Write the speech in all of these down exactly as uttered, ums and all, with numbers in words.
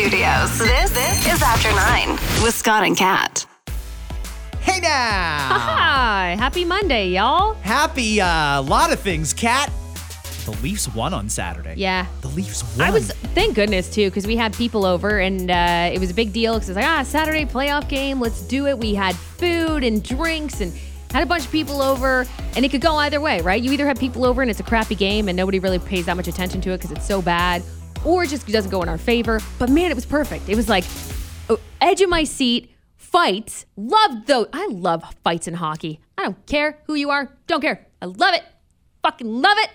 Studios. This, this is After nine with Scott and Kat. Hey now! Hi! Happy Monday, y'all. Happy uh, lot of things, Kat. The Leafs won on Saturday. Yeah. The Leafs won. I was, thank goodness, too, because we had people over, and uh, it was a big deal, because it was like, ah, Saturday playoff game, let's do it. We had food and drinks and had a bunch of people over, and it could go either way, right? You either have people over and it's a crappy game and nobody really pays that much attention to it because it's so bad, or it just doesn't go in our favor. But, man, it was perfect. It was like oh, edge of my seat, fights. Loved those. I love fights in hockey. I don't care who you are. Don't care. I love it. Fucking love it.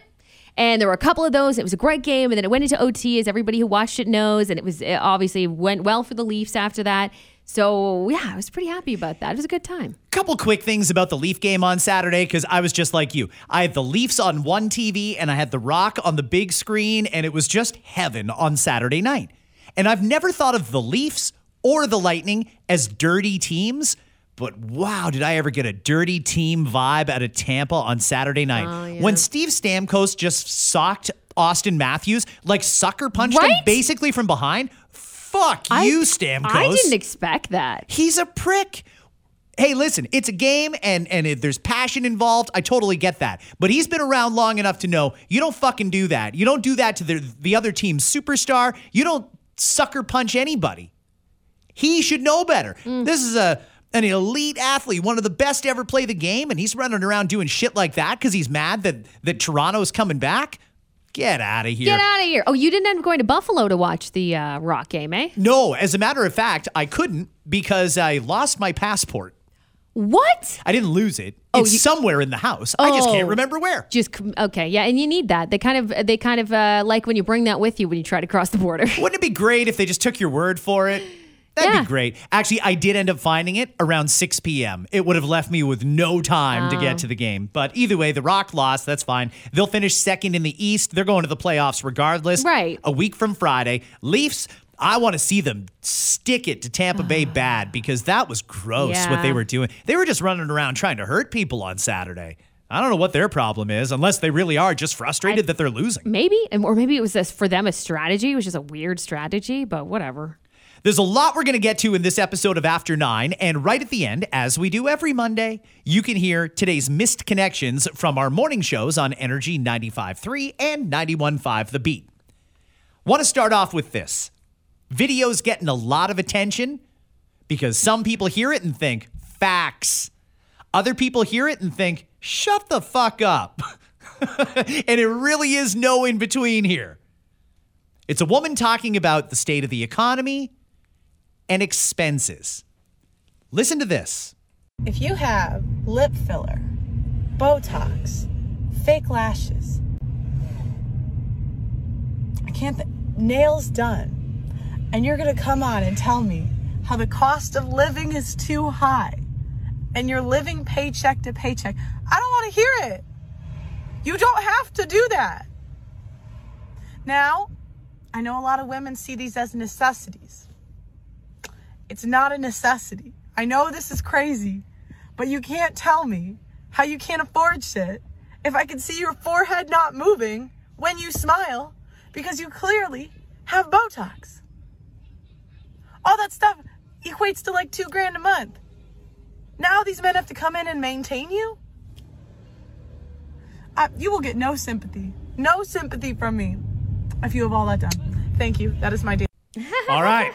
And there were a couple of those. It was a great game. And then it went into O T, as everybody who watched it knows. And it was it obviously went well for the Leafs after that. So, yeah, I was pretty happy about that. It was a good time. A couple quick things about the Leaf game on Saturday, because I was just like you. I had the Leafs on one T V, and I had The Rock on the big screen, and it was just heaven on Saturday night. And I've never thought of the Leafs or the Lightning as dirty teams, but wow, did I ever get a dirty team vibe out of Tampa on Saturday night. Oh, yeah. When Steve Stamkos just socked Austin Matthews, like sucker punched right? him basically from behind. Fuck I, you, Stamkos. I didn't expect that. He's a prick. Hey, listen, it's a game and, and it, there's passion involved. I totally get that. But he's been around long enough to know you don't fucking do that. You don't do that to the, the other team's superstar. You don't sucker punch anybody. He should know better. Mm. This is a an elite athlete, one of the best to ever play the game, and he's running around doing shit like that because he's mad that, that Toronto's coming back. Get out of here. Get out of here. Oh, you didn't end up going to Buffalo to watch the uh, Rock game, eh? No. As a matter of fact, I couldn't because I lost my passport. What? I didn't lose it. Oh, it's you, somewhere in the house. Oh, I just can't remember where. Just okay, yeah, and you need that. They kind of, they kind of uh, like when you bring that with you when you try to cross the border. Wouldn't it be great if they just took your word for it? That'd yeah. be great. Actually, I did end up finding it around six p.m. It would have left me with no time oh. to get to the game. But either way, the Rock lost. That's fine. They'll finish second in the East. They're going to the playoffs regardless. Right. A week from Friday. Leafs, I want to see them stick it to Tampa Bay bad because that was gross yeah. what they were doing. They were just running around trying to hurt people on Saturday. I don't know what their problem is, unless they really are just frustrated I, that they're losing. Maybe. Or maybe it was this, for them a strategy, which is a weird strategy, but whatever. There's a lot we're going to get to in this episode of After nine, and right at the end, as we do every Monday, you can hear today's missed connections from our morning shows on Energy ninety-five point three and ninety-one point five The Beat. Want to start off with this. Video's getting a lot of attention because some people hear it and think, facts. Other people hear it and think, shut the fuck up. And it really is no in between here. It's a woman talking about the state of the economy and expenses. Listen to this. If you have lip filler, Botox, fake lashes, I can't th- nails done, and you're going to come on and tell me how the cost of living is too high and you're living paycheck to paycheck, I don't want to hear it. You don't have to do that. Now, I know a lot of women see these as necessities. It's not a necessity. I know this is crazy, but you can't tell me how you can't afford shit if I can see your forehead not moving when you smile because you clearly have Botox. All that stuff equates to like two grand a month. Now these men have to come in and maintain you? I, you will get no sympathy. No sympathy from me if you have all that done. Thank you. That is my deal. All right.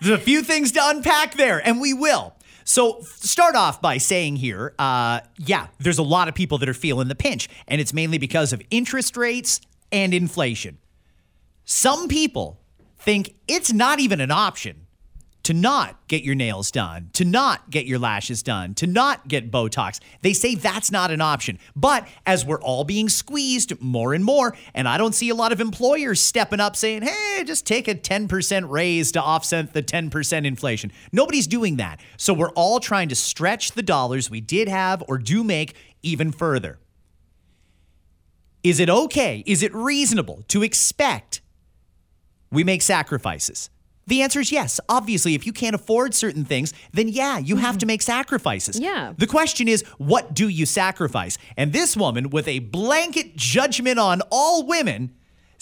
There's a few things to unpack there, and we will. So start off by saying here, uh, yeah, there's a lot of people that are feeling the pinch, and it's mainly because of interest rates and inflation. Some people think it's not even an option to not get your nails done, to not get your lashes done, to not get Botox. They say that's not an option. But as we're all being squeezed more and more, and I don't see a lot of employers stepping up saying, hey, just take a ten percent raise to offset the ten percent inflation. Nobody's doing that. So we're all trying to stretch the dollars we did have or do make even further. Is it okay? Is it reasonable to expect we make sacrifices? The answer is yes. Obviously, if you can't afford certain things, then yeah, you have to make sacrifices. Yeah. The question is, what do you sacrifice? And this woman, with a blanket judgment on all women,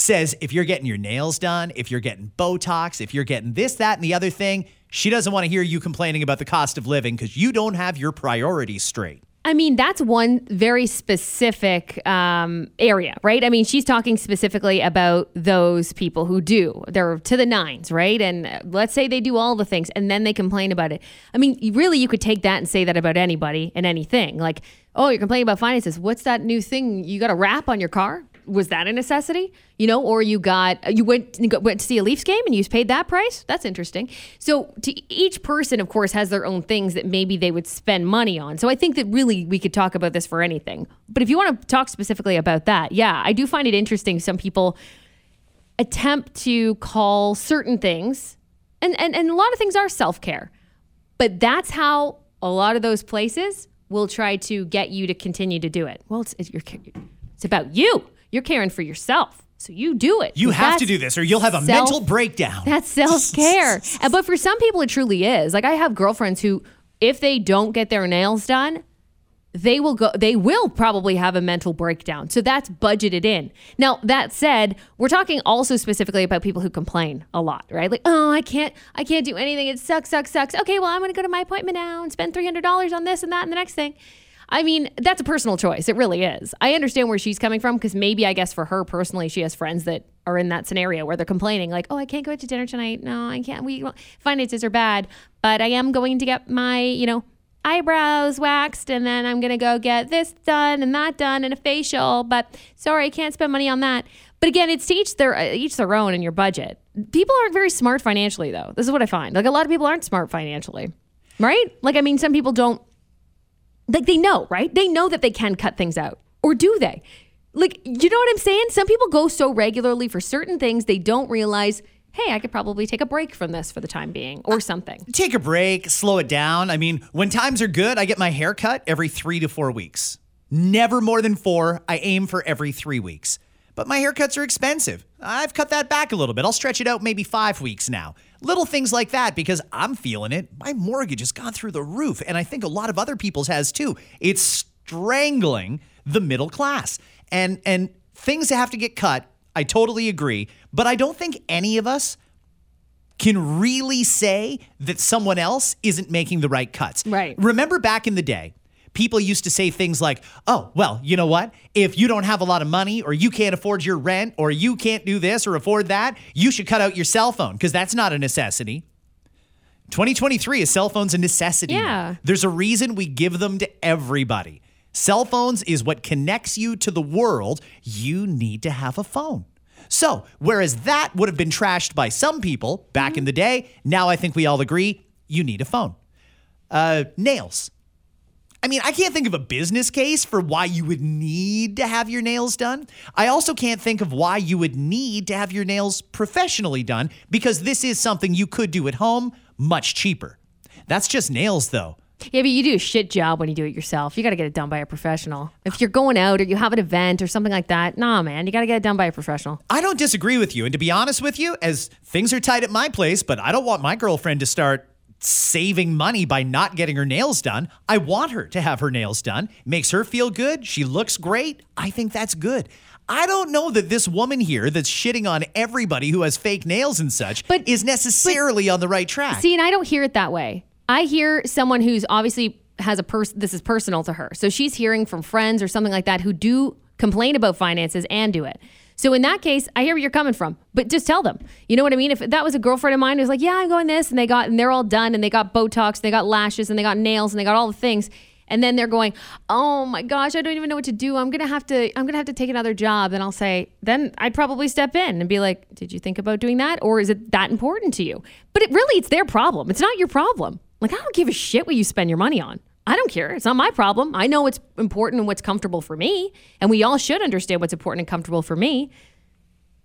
says if you're getting your nails done, if you're getting Botox, if you're getting this, that, and the other thing, she doesn't want to hear you complaining about the cost of living because you don't have your priorities straight. I mean, that's one very specific um, area, right? I mean, she's talking specifically about those people who do. They're to the nines, right? And let's say they do all the things and then they complain about it. I mean, really, you could take that and say that about anybody and anything. Like, oh, you're complaining about finances. What's that new thing? You got a wrap on your car? Was that a necessity? You know, or you got, you went went to see a Leafs game and you paid that price? That's interesting. So to each person, of course, has their own things that maybe they would spend money on. So I think that really we could talk about this for anything. But if you want to talk specifically about that, yeah, I do find it interesting. Some people attempt to call certain things, and, and, and a lot of things are self-care. But that's how a lot of those places will try to get you to continue to do it. Well, it's, it's, your, it's about you. You're caring for yourself, so you do it. You have to do this or you'll have a self, mental breakdown. That's self-care. But for some people, it truly is. Like, I have girlfriends who, if they don't get their nails done, they will go. They will probably have a mental breakdown. So that's budgeted in. Now, that said, we're talking also specifically about people who complain a lot, right? Like, oh, I can't I can't do anything. It sucks, sucks, sucks. Okay, well, I'm going to go to my appointment now and spend three hundred dollars on this and that and the next thing. I mean, that's a personal choice. It really is. I understand where she's coming from because maybe, I guess, for her personally, she has friends that are in that scenario where they're complaining like, oh, I can't go out to dinner tonight. No, I can't. We finances are bad, but I am going to get my, you know, eyebrows waxed and then I'm going to go get this done and that done and a facial. But sorry, I can't spend money on that. But again, it's to each their, each their own in your budget. People aren't very smart financially, though. This is what I find. Like, a lot of people aren't smart financially, right? Like, I mean, some people don't. Like, they know, right? They know that they can cut things out. Or do they? Like, you know what I'm saying? Some people go so regularly for certain things, they don't realize, hey, I could probably take a break from this for the time being or something. Take a break, slow it down. I mean, when times are good, I get my hair cut every three to four weeks. Never more than four. I aim for every three weeks. But my haircuts are expensive. I've cut that back a little bit. I'll stretch it out maybe five weeks now. Little things like that, because I'm feeling it. My mortgage has gone through the roof, and I think a lot of other people's has too. It's strangling the middle class. And and things have to get cut. I totally agree. But I don't think any of us can really say that someone else isn't making the right cuts. Right. Remember back in the day, people used to say things like, oh, well, you know what? If you don't have a lot of money or you can't afford your rent or you can't do this or afford that, you should cut out your cell phone because that's not a necessity. twenty twenty-three, a cell phone's a necessity. Yeah. There's a reason we give them to everybody. Cell phones is what connects you to the world. You need to have a phone. So whereas that would have been trashed by some people back mm-hmm. in the day, now I think we all agree you need a phone. Uh, nails. I mean, I can't think of a business case for why you would need to have your nails done. I also can't think of why you would need to have your nails professionally done, because this is something you could do at home much cheaper. That's just nails, though. Yeah, but you do a shit job when you do it yourself. You got to get it done by a professional. If you're going out or you have an event or something like that, nah, man, you got to get it done by a professional. I don't disagree with you. And to be honest with you, as things are tight at my place, but I don't want my girlfriend to start saving money by not getting her nails done. I want her to have her nails done. Makes her feel good. She looks great. I think that's good. I don't know that this woman here that's shitting on everybody who has fake nails and such but, is necessarily but, on the right track. See, and I don't hear it that way. I hear someone who's obviously has a person, this is personal to her. So she's hearing from friends or something like that who do complain about finances and do it. So in that case, I hear where you're coming from, but just tell them. You know what I mean? If that was a girlfriend of mine who's like, yeah, I'm going this, and they got, and they're all done, and they got Botox, and they got lashes, and they got nails, and they got all the things, and then they're going, oh my gosh, I don't even know what to do. I'm gonna have to, I'm gonna have to take another job. Then I'll say, then I'd probably step in and be like, did you think about doing that, or is it that important to you? But it really, it's their problem. It's not your problem. Like, I don't give a shit what you spend your money on. I don't care. It's not my problem. I know what's important and what's comfortable for me. And we all should understand what's important and comfortable for me.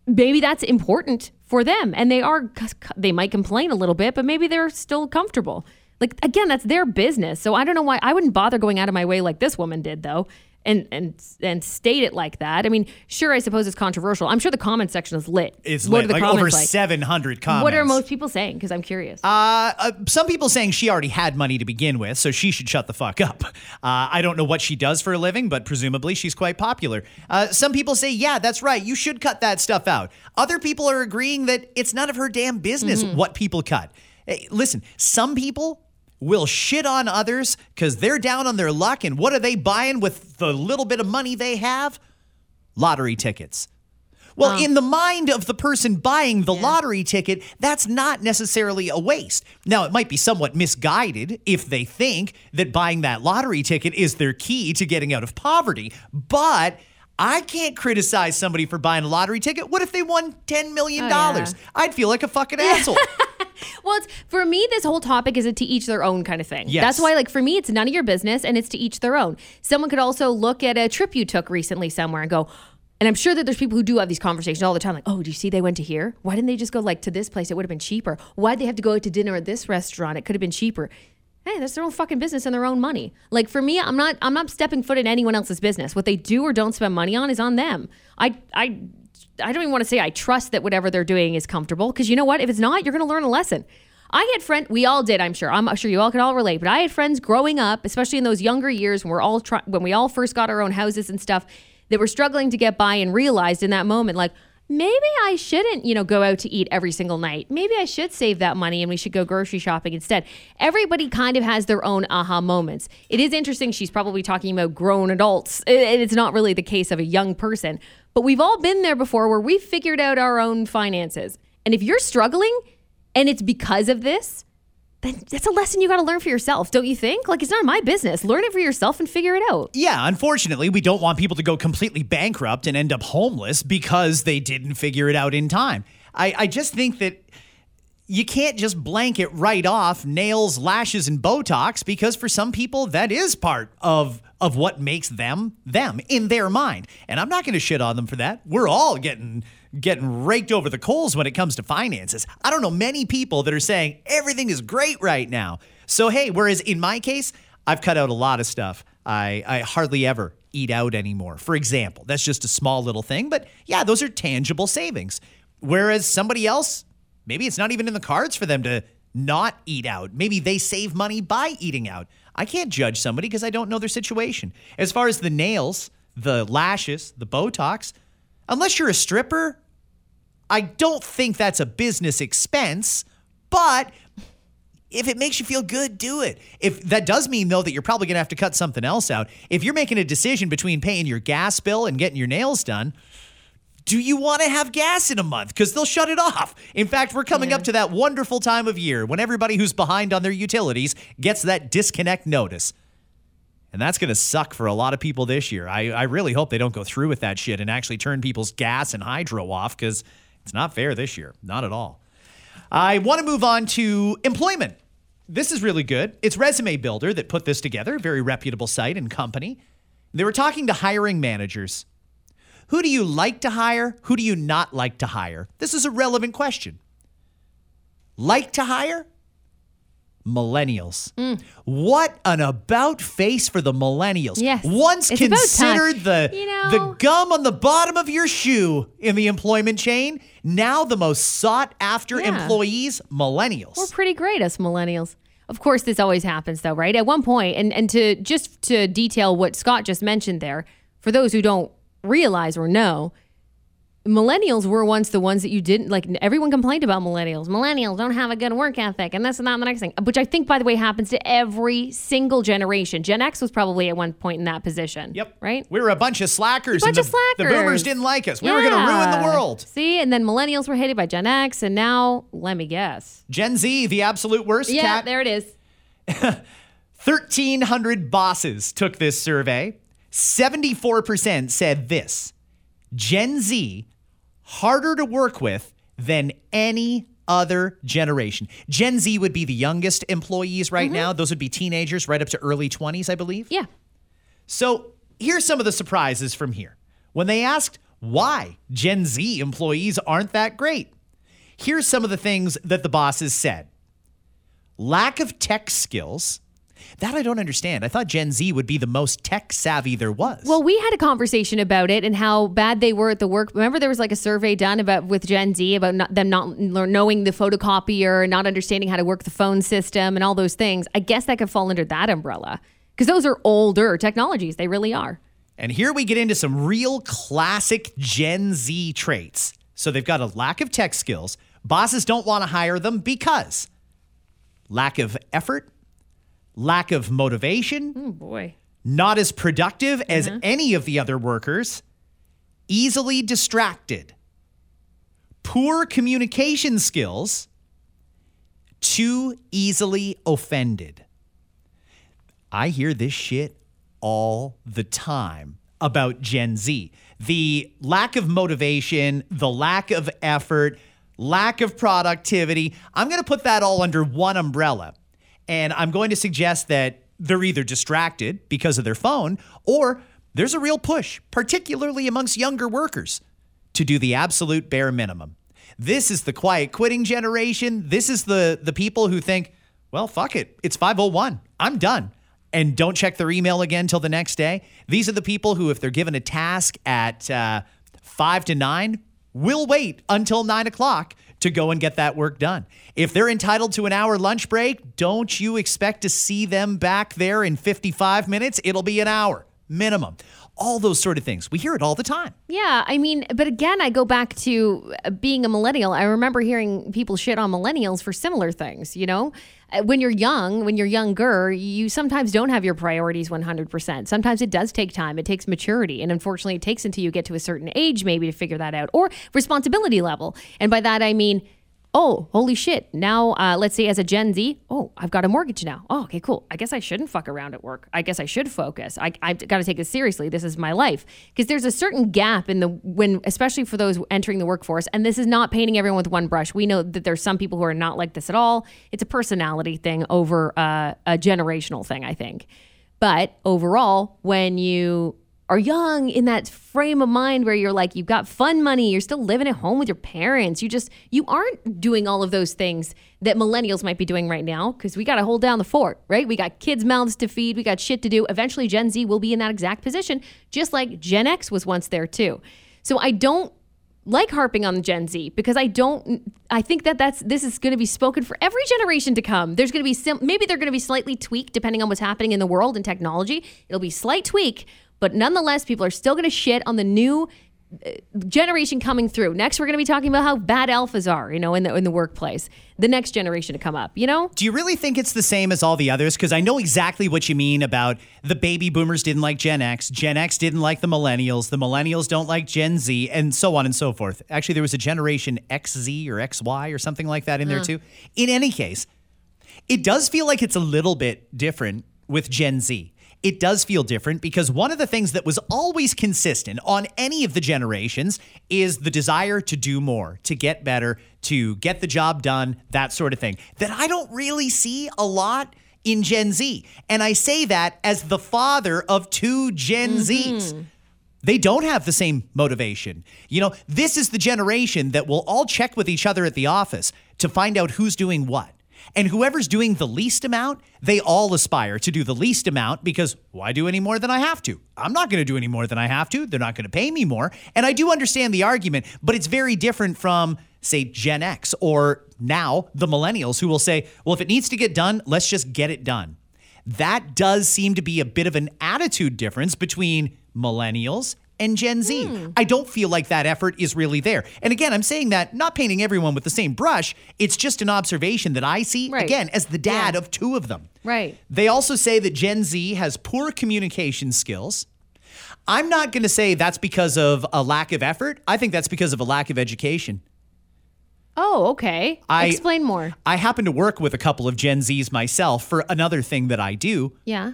Maybe that's important for them. And they are, they might complain a little bit, but maybe they're still comfortable. Like, again, that's their business. So I don't know why I wouldn't bother going out of my way like this woman did, though. and and and state it like that. I mean, sure, I suppose it's controversial. I'm sure the comment section is lit. It's what lit. Are the like over like? seven hundred comments. What are most people saying? Because I'm curious. Uh, uh, some people saying she already had money to begin with, so she should shut the fuck up. Uh, I don't know what she does for a living, but presumably she's quite popular. Uh, some people say, yeah, that's right. You should cut that stuff out. Other people are agreeing that it's none of her damn business mm-hmm. what people cut. Hey, listen, some people will shit on others because they're down on their luck, and what are they buying with the little bit of money they have? Lottery tickets. Well, um, in the mind of the person buying the yeah. lottery ticket, that's not necessarily a waste. Now, it might be somewhat misguided if they think that buying that lottery ticket is their key to getting out of poverty, but I can't criticize somebody for buying a lottery ticket. What if they won ten million dollars? Oh, yeah. I'd feel like a fucking yeah. asshole. Well, it's, for me, this whole topic is a to each their own kind of thing. Yes. That's why, like, for me, it's none of your business, and it's to each their own. Someone could also look at a trip you took recently somewhere and go, and I'm sure that there's people who do have these conversations all the time, like, oh, do you see they went to here? Why didn't they just go, like, to this place? It would have been cheaper. Why'd they have to go out to dinner at this restaurant? It could have been cheaper. Hey, that's their own fucking business and their own money. Like, for me, I'm not I'm not stepping foot in anyone else's business. What they do or don't spend money on is on them. I I... I don't even want to say I trust that whatever they're doing is comfortable, because you know what? If it's not, you're going to learn a lesson. I had friends, we all did, I'm sure. I'm sure you all can all relate, but I had friends growing up, especially in those younger years when we're all try- when we all first got our own houses and stuff, that were struggling to get by and realized in that moment, like, maybe I shouldn't, you know, go out to eat every single night. Maybe I should save that money and we should go grocery shopping instead. Everybody kind of has their own aha moments. It is interesting. She's probably talking about grown adults. It's not really the case of a young person, but we've all been there before where we figured out our own finances. And if you're struggling and it's because of this, then that's a lesson you got to learn for yourself, don't you think? Like, it's not my business. Learn it for yourself and figure it out. Yeah, unfortunately, we don't want people to go completely bankrupt and end up homeless because they didn't figure it out in time. I, I just think that you can't just blanket right off nails, lashes, and Botox, because for some people, that is part of, of what makes them them in their mind. And I'm not going to shit on them for that. We're all getting... getting raked over the coals when it comes to finances. I don't know many people that are saying everything is great right now. So, hey, whereas in my case, I've cut out a lot of stuff. I, I hardly ever eat out anymore, for example. That's just a small little thing, but yeah, those are tangible savings. Whereas somebody else, maybe it's not even in the cards for them to not eat out. Maybe they save money by eating out. I can't judge somebody because I don't know their situation. As far as the nails, the lashes, the Botox, unless you're a stripper, I don't think that's a business expense, but if it makes you feel good, do it. If that does mean, though, that you're probably going to have to cut something else out. If you're making a decision between paying your gas bill and getting your nails done, do you want to have gas in a month? Because they'll shut it off. In fact, we're coming yeah. up to that wonderful time of year when everybody who's behind on their utilities gets that disconnect notice. And that's going to suck for a lot of people this year. I, I really hope they don't go through with that shit and actually turn people's gas and hydro off, because it's not fair this year. Not at all. I want to move on to employment. This is really good. It's Resume Builder that put this together, a very reputable site and company. They were talking to hiring managers. Who do you like to hire? Who do you not like to hire? This is a relevant question. Like to hire? Millennials. Mm. What an about face for the millennials. Yes. Once it's considered the, you know, the gum on the bottom of your shoe in the employment chain, now the most sought after yeah. employees, millennials. We're pretty great, us millennials. Of course, this always happens though, right? At one point, and, and to just to detail what Scott just mentioned there, for those who don't realize or know, millennials were once the ones that you didn't like. Everyone complained about millennials. Millennials don't have a good work ethic, and that's not the next thing, which I think, by the way, happens to every single generation. Gen X was probably at one point in that position. Yep. Right? We were a bunch of slackers. A bunch and the, of slackers. The boomers didn't like us. We yeah. were going to ruin the world. See? And then millennials were hated by Gen X, and now, let me guess. Gen Z, the absolute worst. Yeah, Kat. There it is. thirteen hundred bosses took this survey. seventy-four percent said this: Gen Z, harder to work with than any other generation. Gen Z would be the youngest employees right mm-hmm. now. Those would be teenagers right up to early twenties, I believe. Yeah. So here's some of the surprises from here. When they asked why Gen Z employees aren't that great, here's some of the things that the bosses said. Lack of tech skills. That I don't understand. I thought Gen Z would be the most tech savvy there was. Well, we had a conversation about it and how bad they were at the work. Remember, there was like a survey done about with Gen Z about not, them not knowing the photocopier and not understanding how to work the phone system and all those things. I guess that could fall under that umbrella because those are older technologies. They really are. And here we get into some real classic Gen Z traits. So they've got a lack of tech skills. Bosses don't want to hire them because lack of effort, lack of motivation. Oh, boy. Not as productive as uh-huh. any of the other workers. Easily distracted. Poor communication skills. Too easily offended. I hear this shit all the time about Gen Z. The lack of motivation, the lack of effort, lack of productivity. I'm going to put that all under one umbrella. And I'm going to suggest that they're either distracted because of their phone or there's a real push, particularly amongst younger workers, to do the absolute bare minimum. This is the quiet quitting generation. This is the, the people who think, well, fuck it. It's five oh one. I'm done. And don't check their email again till the next day. These are the people who, if they're given a task at uh, five to nine, will wait until nine o'clock to go and get that work done. If they're entitled to an hour lunch break, don't you expect to see them back there in fifty-five minutes? It'll be an hour minimum. All those sort of things. We hear it all the time. Yeah, I mean, but again, I go back to being a millennial. I remember hearing people shit on millennials for similar things, you know? When you're young, when you're younger, you sometimes don't have your priorities one hundred percent. Sometimes it does take time. It takes maturity. And unfortunately, it takes until you get to a certain age maybe to figure that out. Or responsibility level. And by that, I mean, oh, holy shit. Now, uh, let's say as a Gen Z, oh, I've got a mortgage now. Oh, okay, cool. I guess I shouldn't fuck around at work. I guess I should focus. I, I've got to take this seriously. This is my life. Because there's a certain gap in the, when, especially for those entering the workforce. And this is not painting everyone with one brush. We know that there's some people who are not like this at all. It's a personality thing over uh, a generational thing, I think. But overall, when you are young in that frame of mind where you're like, you've got fun money, you're still living at home with your parents, you just, you aren't doing all of those things that millennials might be doing right now because we got to hold down the fort, right? We got kids' mouths to feed, we got shit to do. Eventually Gen Z will be in that exact position, just like Gen X was once there too. So I don't like harping on Gen Z because I don't, I think that that's, this is going to be spoken for every generation to come. There's going to be some, maybe they're going to be slightly tweaked depending on what's happening in the world and technology. It'll be slight tweak. But nonetheless, people are still going to shit on the new generation coming through. Next, we're going to be talking about how bad alphas are, you know, in the in the workplace. The next generation to come up, you know? Do you really think it's the same as all the others? Because I know exactly what you mean about the baby boomers didn't like Gen X, Gen X didn't like the millennials, the millennials don't like Gen Z, and so on and so forth. Actually, there was a generation X Z or X Y or something like that in there, uh. too. In any case, it does feel like it's a little bit different with Gen Z. It does feel different because one of the things that was always consistent on any of the generations is the desire to do more, to get better, to get the job done, that sort of thing, that I don't really see a lot in Gen Z. And I say that as the father of two Gen mm-hmm. Zs. They don't have the same motivation. You know, this is the generation that will all check with each other at the office to find out who's doing what. And whoever's doing the least amount, they all aspire to do the least amount because why do any more than I have to? I'm not going to do any more than I have to. They're not going to pay me more. And I do understand the argument, but it's very different from, say, Gen X or now the millennials who will say, well, if it needs to get done, let's just get it done. That does seem to be a bit of an attitude difference between millennials and Gen Z. Mm. I don't feel like that effort is really there. And again, I'm saying that not painting everyone with the same brush. It's just an observation that I see, right. again, as the dad yeah. of two of them. Right. They also say that Gen Z has poor communication skills. I'm not going to say that's because of a lack of effort. I think that's because of a lack of education. Oh, okay. I, Explain more. I happen to work with a couple of Gen Zs myself for another thing that I do. Yeah.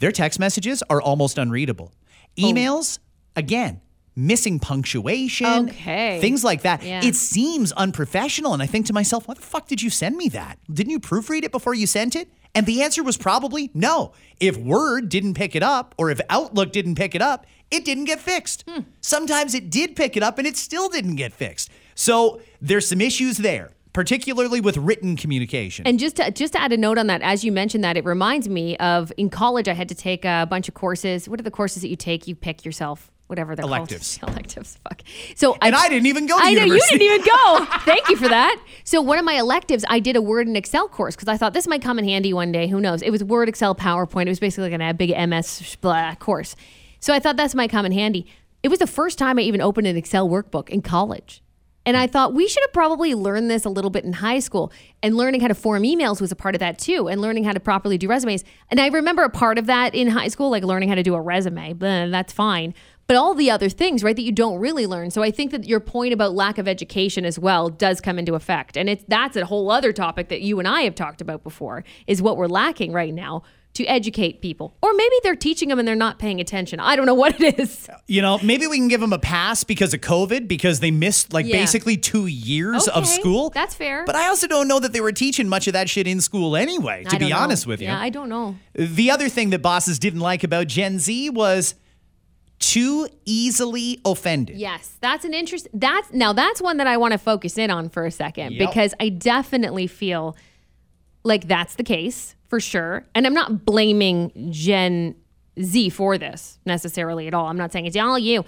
Their text messages are almost unreadable. Emails... Oh. Again, missing punctuation, okay. things like that. Yeah. It seems unprofessional. And I think to myself, why the fuck did you send me that? Didn't you proofread it before you sent it? And the answer was probably no. If Word didn't pick it up or if Outlook didn't pick it up, it didn't get fixed. Hmm. Sometimes it did pick it up and it still didn't get fixed. So there's some issues there. particularly with written communication. And just to, just to add a note on that, as you mentioned that, it reminds me of in college, I had to take a bunch of courses. What are the courses that you take? You pick yourself. Whatever they're electives. called. Electives. Electives, fuck. So and I, I didn't even go to I know, university. You didn't even go. Thank you for that. So one of my electives, I did a Word and Excel course because I thought this might come in handy one day. Who knows? It was Word, Excel, PowerPoint. It was basically like a big M S blah course. So I thought this might come in handy. It was the first time I even opened an Excel workbook in college. And I thought we should have probably learned this a little bit in high school. And learning how to form emails was a part of that too. And learning how to properly do resumes. And I remember a part of that in high school, like learning how to do a resume. Blah, that's fine. But all the other things, right, that you don't really learn. So I think that your point about lack of education as well does come into effect. And it's that's a whole other topic that you and I have talked about before, is what we're lacking right now to educate people. Or maybe they're teaching them and they're not paying attention. I don't know what it is. You know, maybe we can give them a pass because of COVID, because they missed like yeah. basically two years okay. of school. That's fair. But I also don't know that they were teaching much of that shit in school anyway, to I be don't honest know. with you. Yeah, I don't know. The other thing that bosses didn't like about Gen Z was... too easily offended. Yes, that's an interest. That's now that's one that I want to focus in on for a second yep. because I definitely feel like that's the case for sure. And I'm not blaming Gen Z for this necessarily at all. I'm not saying it's all you,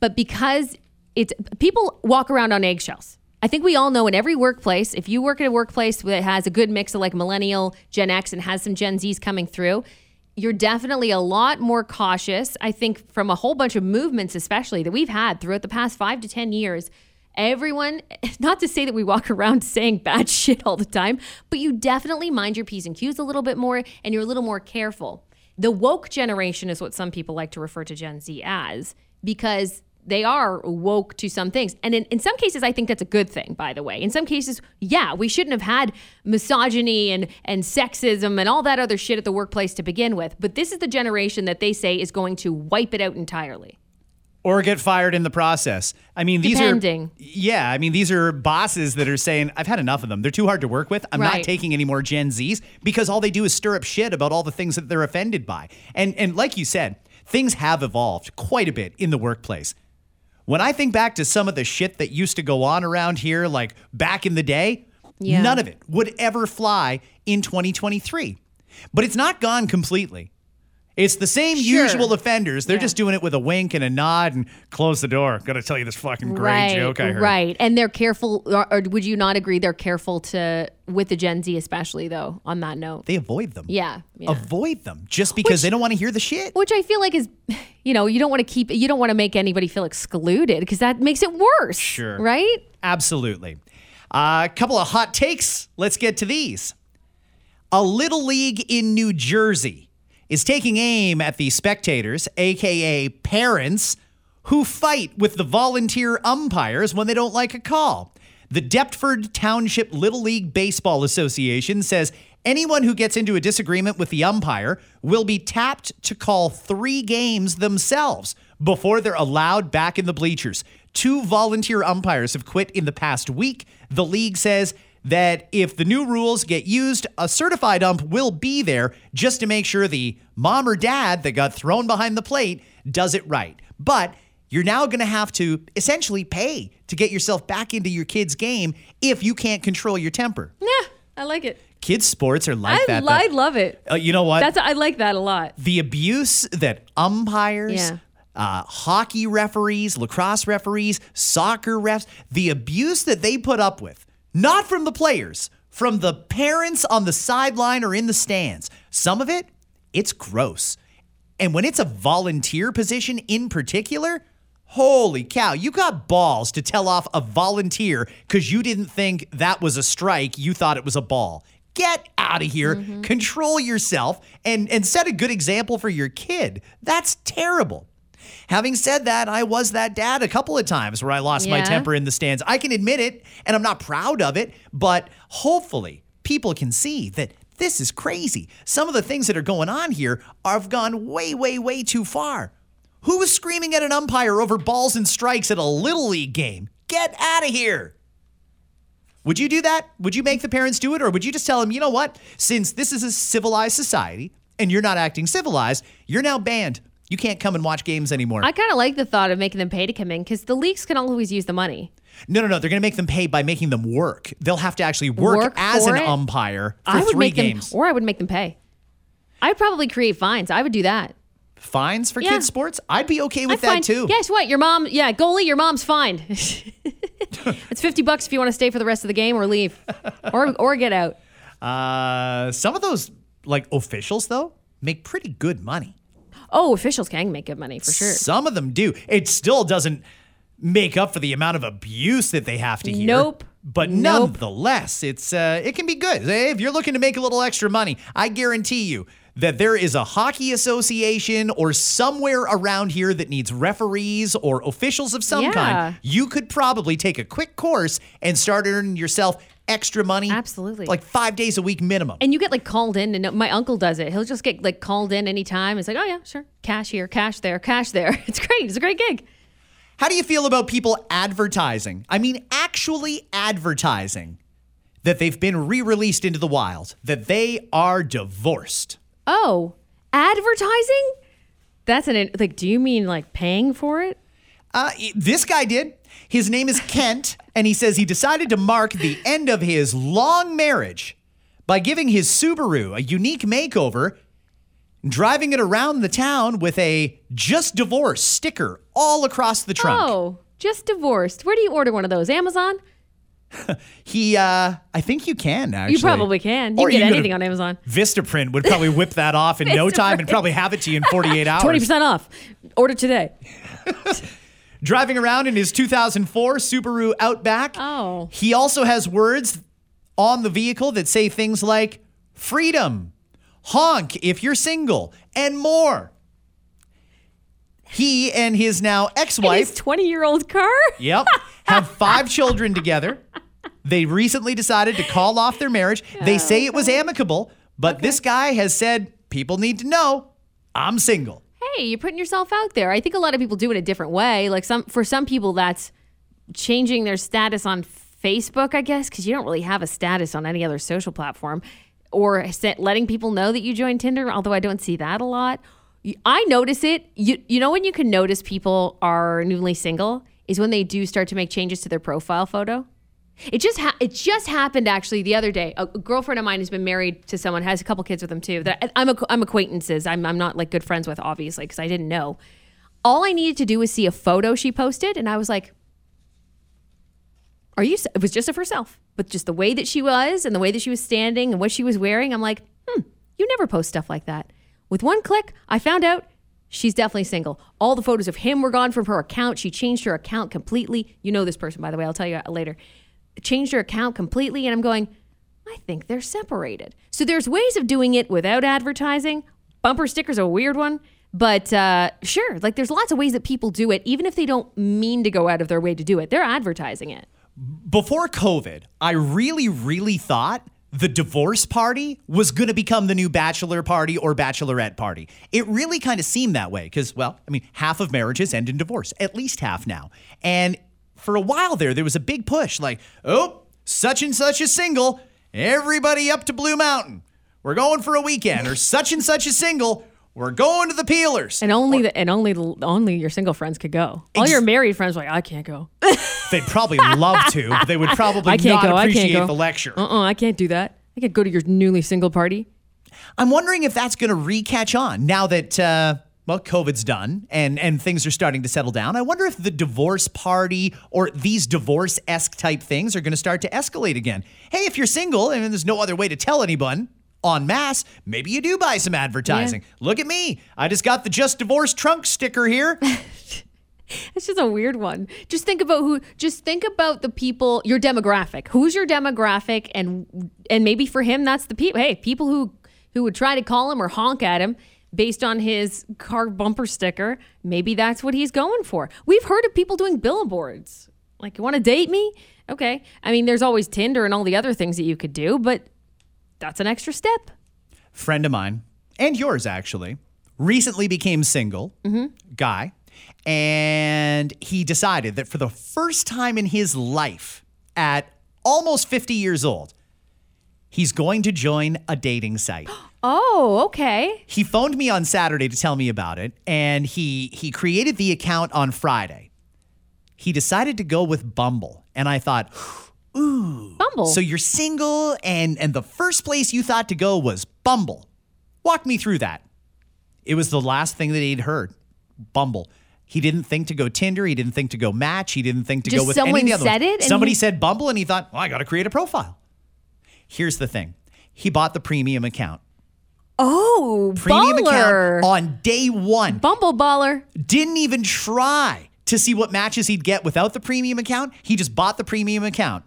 but because it's people walk around on eggshells. I think we all know in every workplace, if you work at a workplace that has a good mix of like millennial, Gen X, and has some Gen Zs coming through, you're definitely a lot more cautious, I think, from a whole bunch of movements, especially, that we've had throughout the past five to ten years. Everyone, not to say that we walk around saying bad shit all the time, but you definitely mind your P's and Q's a little bit more, and you're a little more careful. The woke generation is what some people like to refer to Gen Z as, because they are woke to some things. And in, in some cases, I think that's a good thing, by the way. In some cases, yeah, we shouldn't have had misogyny and, and sexism and all that other shit at the workplace to begin with. But this is the generation that they say is going to wipe it out entirely. Or get fired in the process. I mean, these Depending. are... Yeah, I mean, these are bosses that are saying, I've had enough of them. They're too hard to work with. I'm right. not taking any more Gen Zs because all they do is stir up shit about all the things that they're offended by. And and like you said, things have evolved quite a bit in the workplace. When I think back to some of the shit that used to go on around here, like back in the day, yeah. none of it would ever fly in twenty twenty-three. But it's not gone completely. It's the same sure. usual offenders. They're yeah. just doing it with a wink and a nod and close the door. Got to tell you this fucking great right, joke I heard. Right. And they're careful, or, or would you not agree they're careful to, with the Gen Z especially though, on that note? They avoid them. Yeah. yeah. Avoid them just because which, they don't want to hear the shit. Which I feel like is... You know, you don't want to keep, you don't want to make anybody feel excluded because that makes it worse. Sure. Right? Absolutely. A uh, couple of hot takes. Let's get to these. A little league in New Jersey is taking aim at the spectators, A K A parents, who fight with the volunteer umpires when they don't like a call. The Deptford Township Little League Baseball Association says anyone who gets into a disagreement with the umpire will be tapped to call three games themselves before they're allowed back in the bleachers. Two volunteer umpires have quit in the past week. The league says that if the new rules get used, a certified ump will be there just to make sure the mom or dad that got thrown behind the plate does it right. But you're now going to have to essentially pay to get yourself back into your kid's game if you can't control your temper. Yeah, I like it. Kids' sports are like I, that. I love it. Uh, you know what? That's I like that a lot. The abuse that umpires, yeah. uh, hockey referees, lacrosse referees, soccer refs, the abuse that they put up with, not from the players, from the parents on the sideline or in the stands. Some of it, it's gross. And when it's a volunteer position in particular, holy cow, you got balls to tell off a volunteer because you didn't think that was a strike. You thought it was a ball. Get out of here, mm-hmm. control yourself, and, and set a good example for your kid. That's terrible. Having said that, I was that dad a couple of times where I lost yeah. my temper in the stands. I can admit it, and I'm not proud of it, but hopefully people can see that this is crazy. Some of the things that are going on here have gone way, way, way too far. Who was screaming at an umpire over balls and strikes at a Little League game? Get out of here. Would you do that? Would you make the parents do it? Or would you just tell them, you know what? Since this is a civilized society and you're not acting civilized, you're now banned. You can't come and watch games anymore. I kind of like the thought of making them pay to come in because the leagues can always use the money. No, no, no. They're going to make them pay by making them work. They'll have to actually work, work as an it? umpire for I would three make games. Them, or I would make them pay. I'd probably create fines. I would do that. Fines for yeah. kids' sports? I'd be okay with I'd that find, too. Guess what? Your mom, yeah, goalie, your mom's fined. It's fifty bucks if you want to stay for the rest of the game or leave or or get out. Uh, some of those like officials though make pretty good money. Oh, officials can make good money for sure. Some of them do. It still doesn't make up for the amount of abuse that they have to hear. Nope. But nope. nonetheless, it's uh, it can be good. If you're looking to make a little extra money, I guarantee you that there is a hockey association or somewhere around here that needs referees or officials of some yeah. kind. You could probably take a quick course and start earning yourself extra money. Absolutely. Like five days a week minimum. And you get like called in. And my uncle does it. He'll just get like called in anytime. It's like, oh yeah, sure. Cash here, cash there, cash there. It's great. It's a great gig. How do you feel about people advertising? I mean, actually advertising that they've been re-released into the wild, that they are divorced. Oh, advertising? That's an, like, do you mean like paying for it? Uh, this guy did. His name is Kent, and he says he decided to mark the end of his long marriage by giving his Subaru a unique makeover, driving it around the town with a just divorced sticker all across the trunk. Oh, just divorced. Where do you order one of those? Amazon? he, uh, I think you can actually. You probably can. You or can get you anything on Amazon. Vistaprint would probably whip that off in no time and probably have it to you in forty-eight hours. twenty percent off. Order today. Driving around in his two thousand four Subaru Outback. Oh. He also has words on the vehicle that say things like freedom, honk if you're single, and more. He and his now ex-wife, his twenty-year-old car, yep, have five children together. They recently decided to call off their marriage. Oh, they say it was amicable, but okay. This guy has said, people need to know, I'm single. Hey, you're putting yourself out there. I think a lot of people do it a different way. Like some, for some people, that's changing their status on Facebook, I guess, because you don't really have a status on any other social platform. Or letting people know that you joined Tinder, although I don't see that a lot. I notice it. You you know when you can notice people are newly single is when they do start to make changes to their profile photo. It just ha- it just happened actually the other day. A girlfriend of mine who's been married to someone, has a couple kids with them too. That I'm ac- I'm acquaintances. I'm I'm not like good friends with, obviously, because I didn't know. All I needed to do was see a photo she posted, and I was like, "Are you?" It was just of herself, but just the way that she was and the way that she was standing and what she was wearing. I'm like, "Hmm, you never post stuff like that." With one click, I found out she's definitely single. All the photos of him were gone from her account. She changed her account completely. You know this person, by the way. I'll tell you later. Changed her account completely, and I'm going, I think they're separated. So there's ways of doing it without advertising. Bumper sticker's a weird one. But uh, sure, like there's lots of ways that people do it, even if they don't mean to go out of their way to do it. They're advertising it. Before COVID, I really, really thought the divorce party was going to become the new bachelor party or bachelorette party. It really kind of seemed that way because, well, I mean, half of marriages end in divorce, at least half now. And for a while there, there was a big push like, oh, such and such is single. Everybody up to Blue Mountain. We're going for a weekend. Or such and such is single. We're going to the Peelers. And only or, the, and only only your single friends could go. All ex- your married friends were like, I can't go. They'd probably love to, but they would probably not go. appreciate the lecture. Uh-uh, I can't do that. I can't go to your newly single party. I'm wondering if that's going to re-catch on now that, uh, well, COVID's done and, and things are starting to settle down. I wonder if the divorce party or these divorce-esque type things are going to start to escalate again. Hey, if you're single and there's no other way to tell anyone, en masse, maybe you do buy some advertising. Yeah. Look at me. I just got the Just Divorced Trunk sticker here. It's just a weird one. Just think about who, just think about the people, your demographic. Who's your demographic? And and maybe for him, that's the people, hey, people who, who would try to call him or honk at him based on his car bumper sticker. Maybe that's what he's going for. We've heard of people doing billboards. Like, you want to date me? Okay. I mean, there's always Tinder and all the other things that you could do, but that's an extra step. Friend of mine, and yours actually, recently became single, mm-hmm. guy. And he decided that for the first time in his life, at almost fifty years old, he's going to join a dating site. Oh, okay. He phoned me on Saturday to tell me about it, and he he created the account on Friday. He decided to go with Bumble And I thought, ooh. Bumble. So you're single, and, and the first place you thought to go was Bumble. Walk me through that. It was the last thing that he'd heard, Bumble. He didn't think to go Tinder. He didn't think to go Match. He didn't think to Just go with any other. Someone said it? Somebody he- said Bumble, and he thought, well, I got to create a profile. Here's the thing. He bought the premium account. Oh, premium baller. Account on day one. Bumble baller. Didn't even try to see what matches he'd get without the premium account. He just bought the premium account.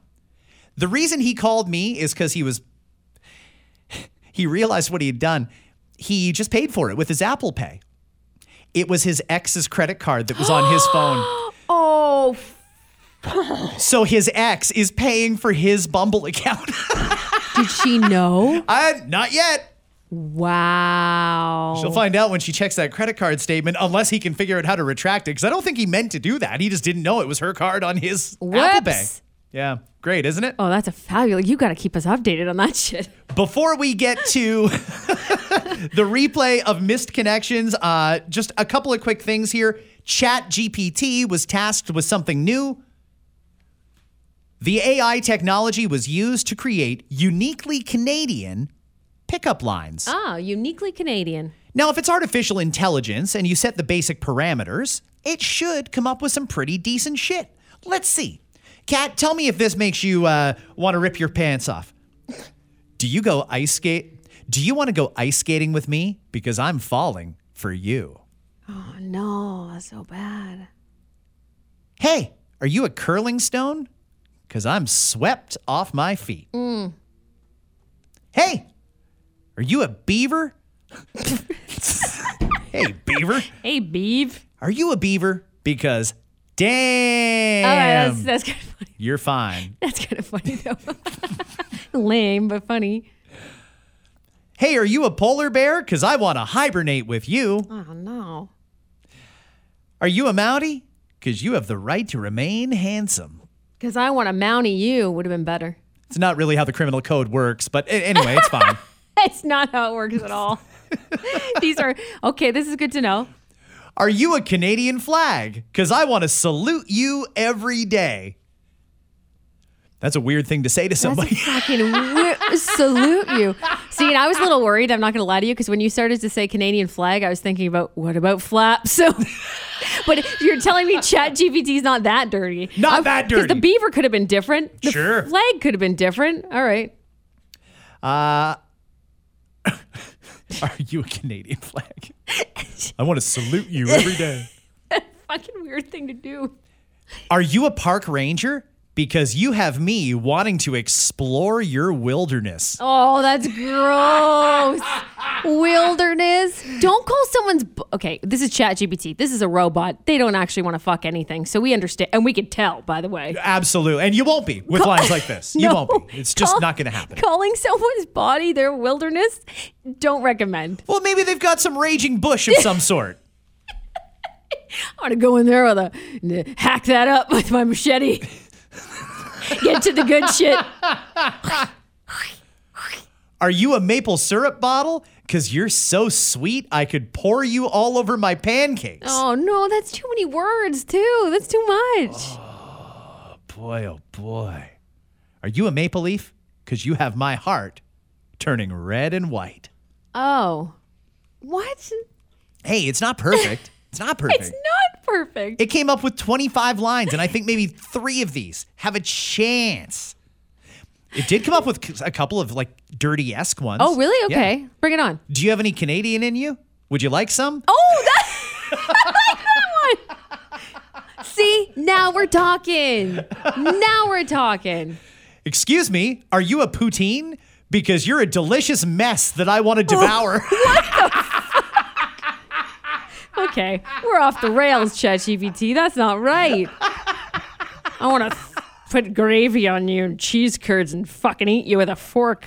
The reason he called me is because he was, he realized what he had done. He just paid for it with his Apple Pay. It was his ex's credit card that was on his phone. Oh. So his ex is paying for his Bumble account. Did she know? I, not yet. Wow. She'll find out when she checks that credit card statement, unless he can figure out how to retract it, because I don't think he meant to do that. He just didn't know it was her card on his Whoops. Apple Pay. Yeah. Great, isn't it? Oh, that's a fabulous. You got to keep us updated on that shit. Before we get to the replay of missed connections, uh, just a couple of quick things here. ChatGPT was tasked with something new. The A I technology was used to create uniquely Canadian pickup lines. Oh, uniquely Canadian. Now, if it's artificial intelligence and you set the basic parameters, it should come up with some pretty decent shit. Let's see. Kat, tell me if this makes you uh, want to rip your pants off. Do you go ice skate? Do you want to go ice skating with me? Because I'm falling for you. Oh, no. That's so bad. Hey, are you a curling stone? Because I'm swept off my feet. Mm. Hey. Are you a beaver? Hey, beaver. Hey, beeve. Are you a beaver? Because, damn. All right, that's, that's kind of funny. You're fine. That's kind of funny, though. Lame, but funny. Hey, are you a polar bear? Because I want to hibernate with you. Oh, no. Are you a Mountie? Because you have the right to remain handsome. Because I want to Mountie you would have been better. It's not really how the criminal code works, but anyway, it's fine. It's not how it works at all. These are, okay, this is good to know. Are you a Canadian flag? Because I want to salute you every day. That's a weird thing to say to somebody. That's fucking weird. Salute you. See, and I was a little worried. I'm not going to lie to you. Because when you started to say Canadian flag, I was thinking about, what about flaps? So, but you're telling me ChatGPT is not that dirty. Not I, that dirty. Because the beaver could have been different. The sure. flag could have been different. All right. Uh... Are you a Canadian flag? I want to salute you every day. Fucking weird thing to do. Are you a park ranger? Because you have me wanting to explore your wilderness. Oh, that's gross. Wilderness. Don't call someone's... Bu- okay, this is ChatGPT. This is a robot. They don't actually want to fuck anything, so we understand. And we can tell, by the way. Absolutely. And you won't be with call- lines like this. You no. won't be. It's just call- not going to happen. Calling someone's body their wilderness, don't recommend. Well, maybe they've got some raging bush of some sort. I want to go in there with a... hack that up with my machete. Get to the good shit. Are you a maple syrup bottle? Because you're so sweet, I could pour you all over my pancakes. Oh, no, that's too many words, too. That's too much. Oh, boy, oh, boy. Are you a Maple Leaf? Because you have my heart turning red and white. Oh. What? Hey, it's not perfect. It's not perfect. It's not perfect. It came up with twenty-five lines, and I think maybe three of these have a chance. It did come up with a couple of, like, dirty-esque ones. Oh, really? Okay. Yeah. Bring it on. Do you have any Canadian in you? Would you like some? Oh, that, I like that one. See? Now we're talking. Now we're talking. Excuse me. Are you a poutine? Because you're a delicious mess that I want to devour. What the fuck? Okay, we're off the rails, ChatGPT. That's not right. I want to th- put gravy on you and cheese curds and fucking eat you with a fork.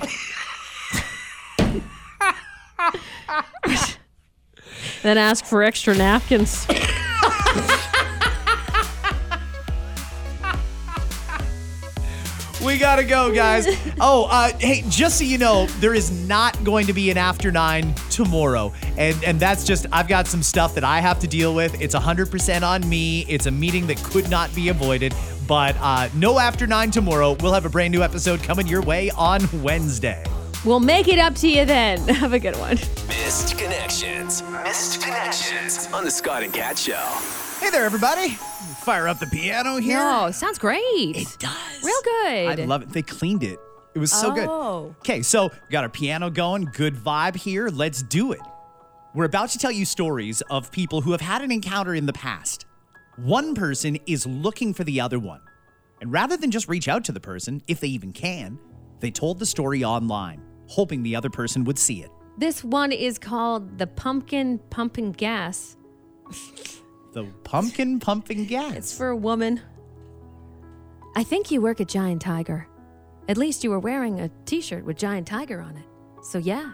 Then ask for extra napkins. We gotta go, guys. Oh, uh, hey, just so you know, there is not going to be an After Nine tomorrow. And and that's just, I've got some stuff that I have to deal with. It's one hundred percent on me. It's a meeting that could not be avoided. But uh, no After Nine tomorrow. We'll have a brand new episode coming your way on Wednesday. We'll make it up to you then. Have a good one. Missed Connections. Missed Connections on the Scott and Kat Show. Hey there, everybody. Fire up the piano here. No, sounds great. It does. Real good. I love it. They cleaned it. It was so oh. good. Okay, so we got our piano going. Good vibe here. Let's do it. We're about to tell you stories of people who have had an encounter in the past. One person is looking for the other one. And rather than just reach out to the person, if they even can, they told the story online, hoping the other person would see it. This one is called The Pumpkin Pumping Gas. The Pumpkin Pumping Gas. It's for a woman. I think you work at Giant Tiger. At least you were wearing a t-shirt with Giant Tiger on it. So yeah.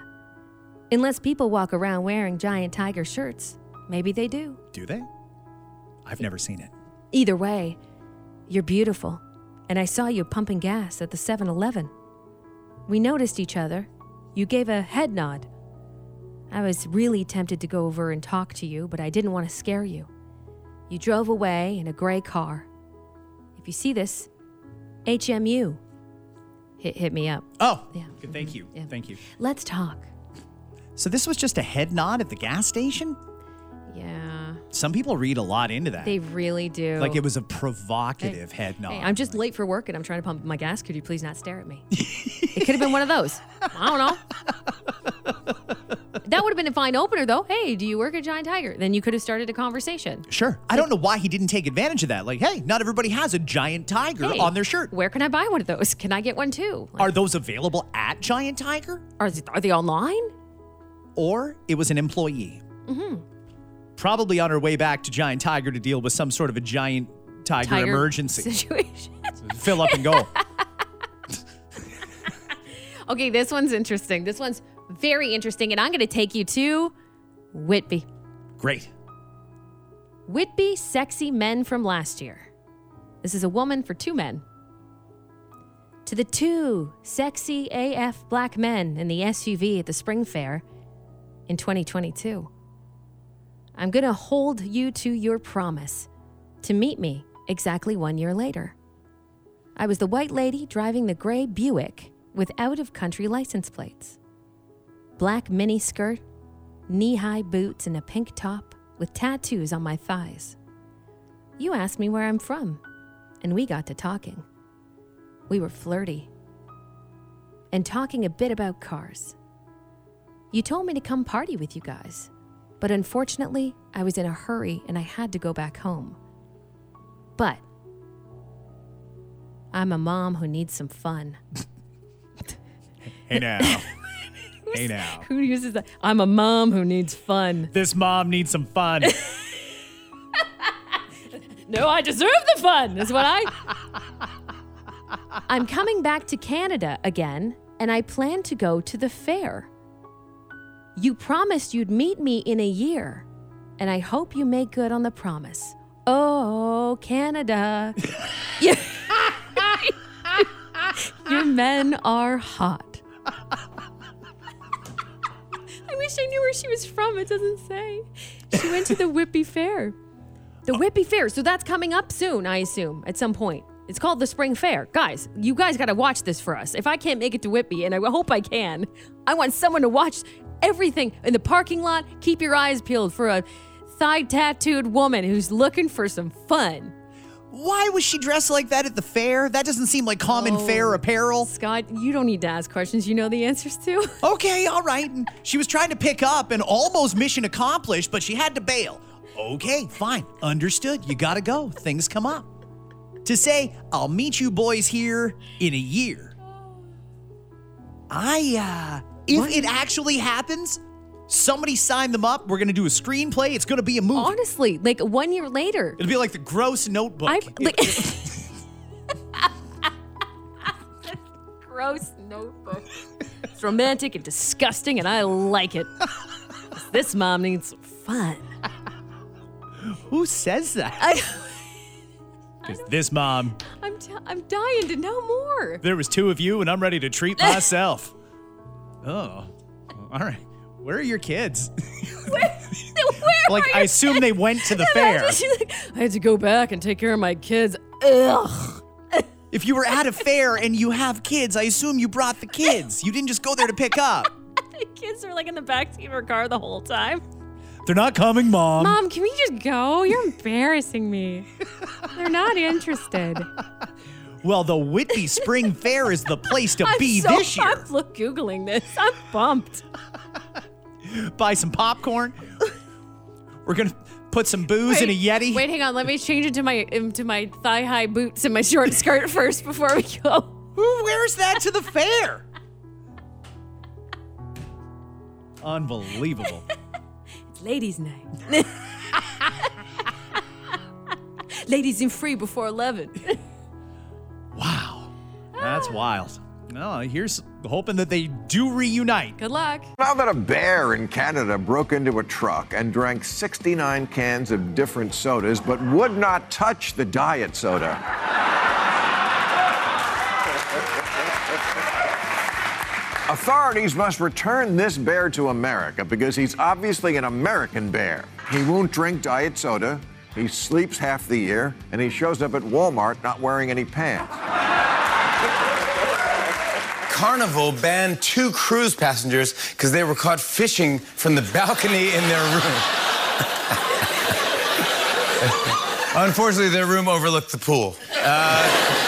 Unless people walk around wearing Giant Tiger shirts. Maybe they do. Do they? I've never seen it. Either way, you're beautiful. And I saw you pumping gas at the seven eleven. We noticed each other. You gave a head nod. I was really tempted to go over and talk to you, but I didn't want to scare you. You drove away in a gray car. If you see this, H M U. Hit, hit me up. Oh, yeah. Good, thank you. Yeah. Thank you. Let's talk. So this was just a head nod at the gas station? Yeah. Some people read a lot into that. They really do. Like it was a provocative hey, head nod. Hey, I'm just late for work and I'm trying to pump my gas. Could you please not stare at me? It could have been one of those. I don't know. That would have been a fine opener, though. Hey, do you work at Giant Tiger? Then you could have started a conversation. Sure. I don't know why he didn't take advantage of that. Like, hey, not everybody has a Giant Tiger hey, on their shirt. Where can I buy one of those? Can I get one, too? Like, are those available at Giant Tiger? Are, are they online? Or it was an employee. Mm-hmm. Probably on her way back to Giant Tiger to deal with some sort of a Giant Tiger, tiger emergency situation. Fill up and go. Okay, this one's interesting. This one's very interesting, and I'm going to take you to Whitby. Great. Whitby sexy men from last year. This is a woman for two men. To the two sexy A F black men in the S U V at the Spring Fair in twenty twenty-two. I'm going to hold you to your promise to meet me exactly one year later. I was the white lady driving the gray Buick with out-of-country license plates. Black mini skirt, knee-high boots, and a pink top with tattoos on my thighs. You asked me where I'm from, and we got to talking. We were flirty and talking a bit about cars. You told me to come party with you guys. But unfortunately, I was in a hurry and I had to go back home. But I'm a mom who needs some fun. Hey now. Hey now. Who uses that? I'm a mom who needs fun. This mom needs some fun. No, I deserve the fun, is what I... I'm coming back to Canada again, and I plan to go to the fair. You promised you'd meet me in a year, and I hope you make good on the promise. Oh, Canada. Your men are hot. I wish I knew where she was from. It doesn't say. She went to the Whitby Fair. The Whitby Fair. So that's coming up soon, I assume, at some point. It's called the Spring Fair. Guys, you guys got to watch this for us. If I can't make it to Whitby, and I hope I can, I want someone to watch everything in the parking lot. Keep your eyes peeled for a thigh-tattooed woman who's looking for some fun. Why was she dressed like that at the fair? That doesn't seem like common oh, fair apparel. Scott, you don't need to ask questions you know the answers to. Okay, all right. And she was trying to pick up and almost mission accomplished, but she had to bail. Okay, fine. Understood. You got to go. Things come up. To say, I'll meet you boys here in a year. I, uh, if what? It actually happens, somebody sign them up. We're going to do a screenplay. It's going to be a movie. Honestly, like one year later. It'll be like The Gross Notebook. I, like, Gross Notebook. It's romantic and disgusting, and I like it. This mom needs fun. Who says that? I... Because this mom. I'm t- I'm dying to know more. There was two of you, and I'm ready to treat myself. Oh, all right. Where are your kids? Where, where like, are your I assume kids? They went to the fair. I, just, like, I had to go back and take care of my kids. Ugh. If you were at a fair and you have kids, I assume you brought the kids. You didn't just go there to pick up. The kids were like in the backseat of her car the whole time. They're not coming, Mom. Mom, can we just go? You're embarrassing me. They're not interested. Well, the Whitby Spring Fair is the place to I'm be so this year. I'm so Googling this. I'm bumped. Buy some popcorn. We're gonna put some booze wait, in a Yeti. Wait, hang on. Let me change into my into my thigh-high boots and my short skirt first before we go. Who wears that to the fair? Unbelievable. It's ladies' night. Ladies in free before eleven. Wow, that's wild. No, here's hoping that they do reunite. Good luck. Now that a bear in Canada broke into a truck and drank sixty-nine cans of different sodas, but would not touch the diet soda. Authorities must return this bear to America because he's obviously an American bear. He won't drink diet soda, he sleeps half the year, and he shows up at Walmart not wearing any pants. Carnival banned two cruise passengers because they were caught fishing from the balcony in their room. Unfortunately, their room overlooked the pool. Uh...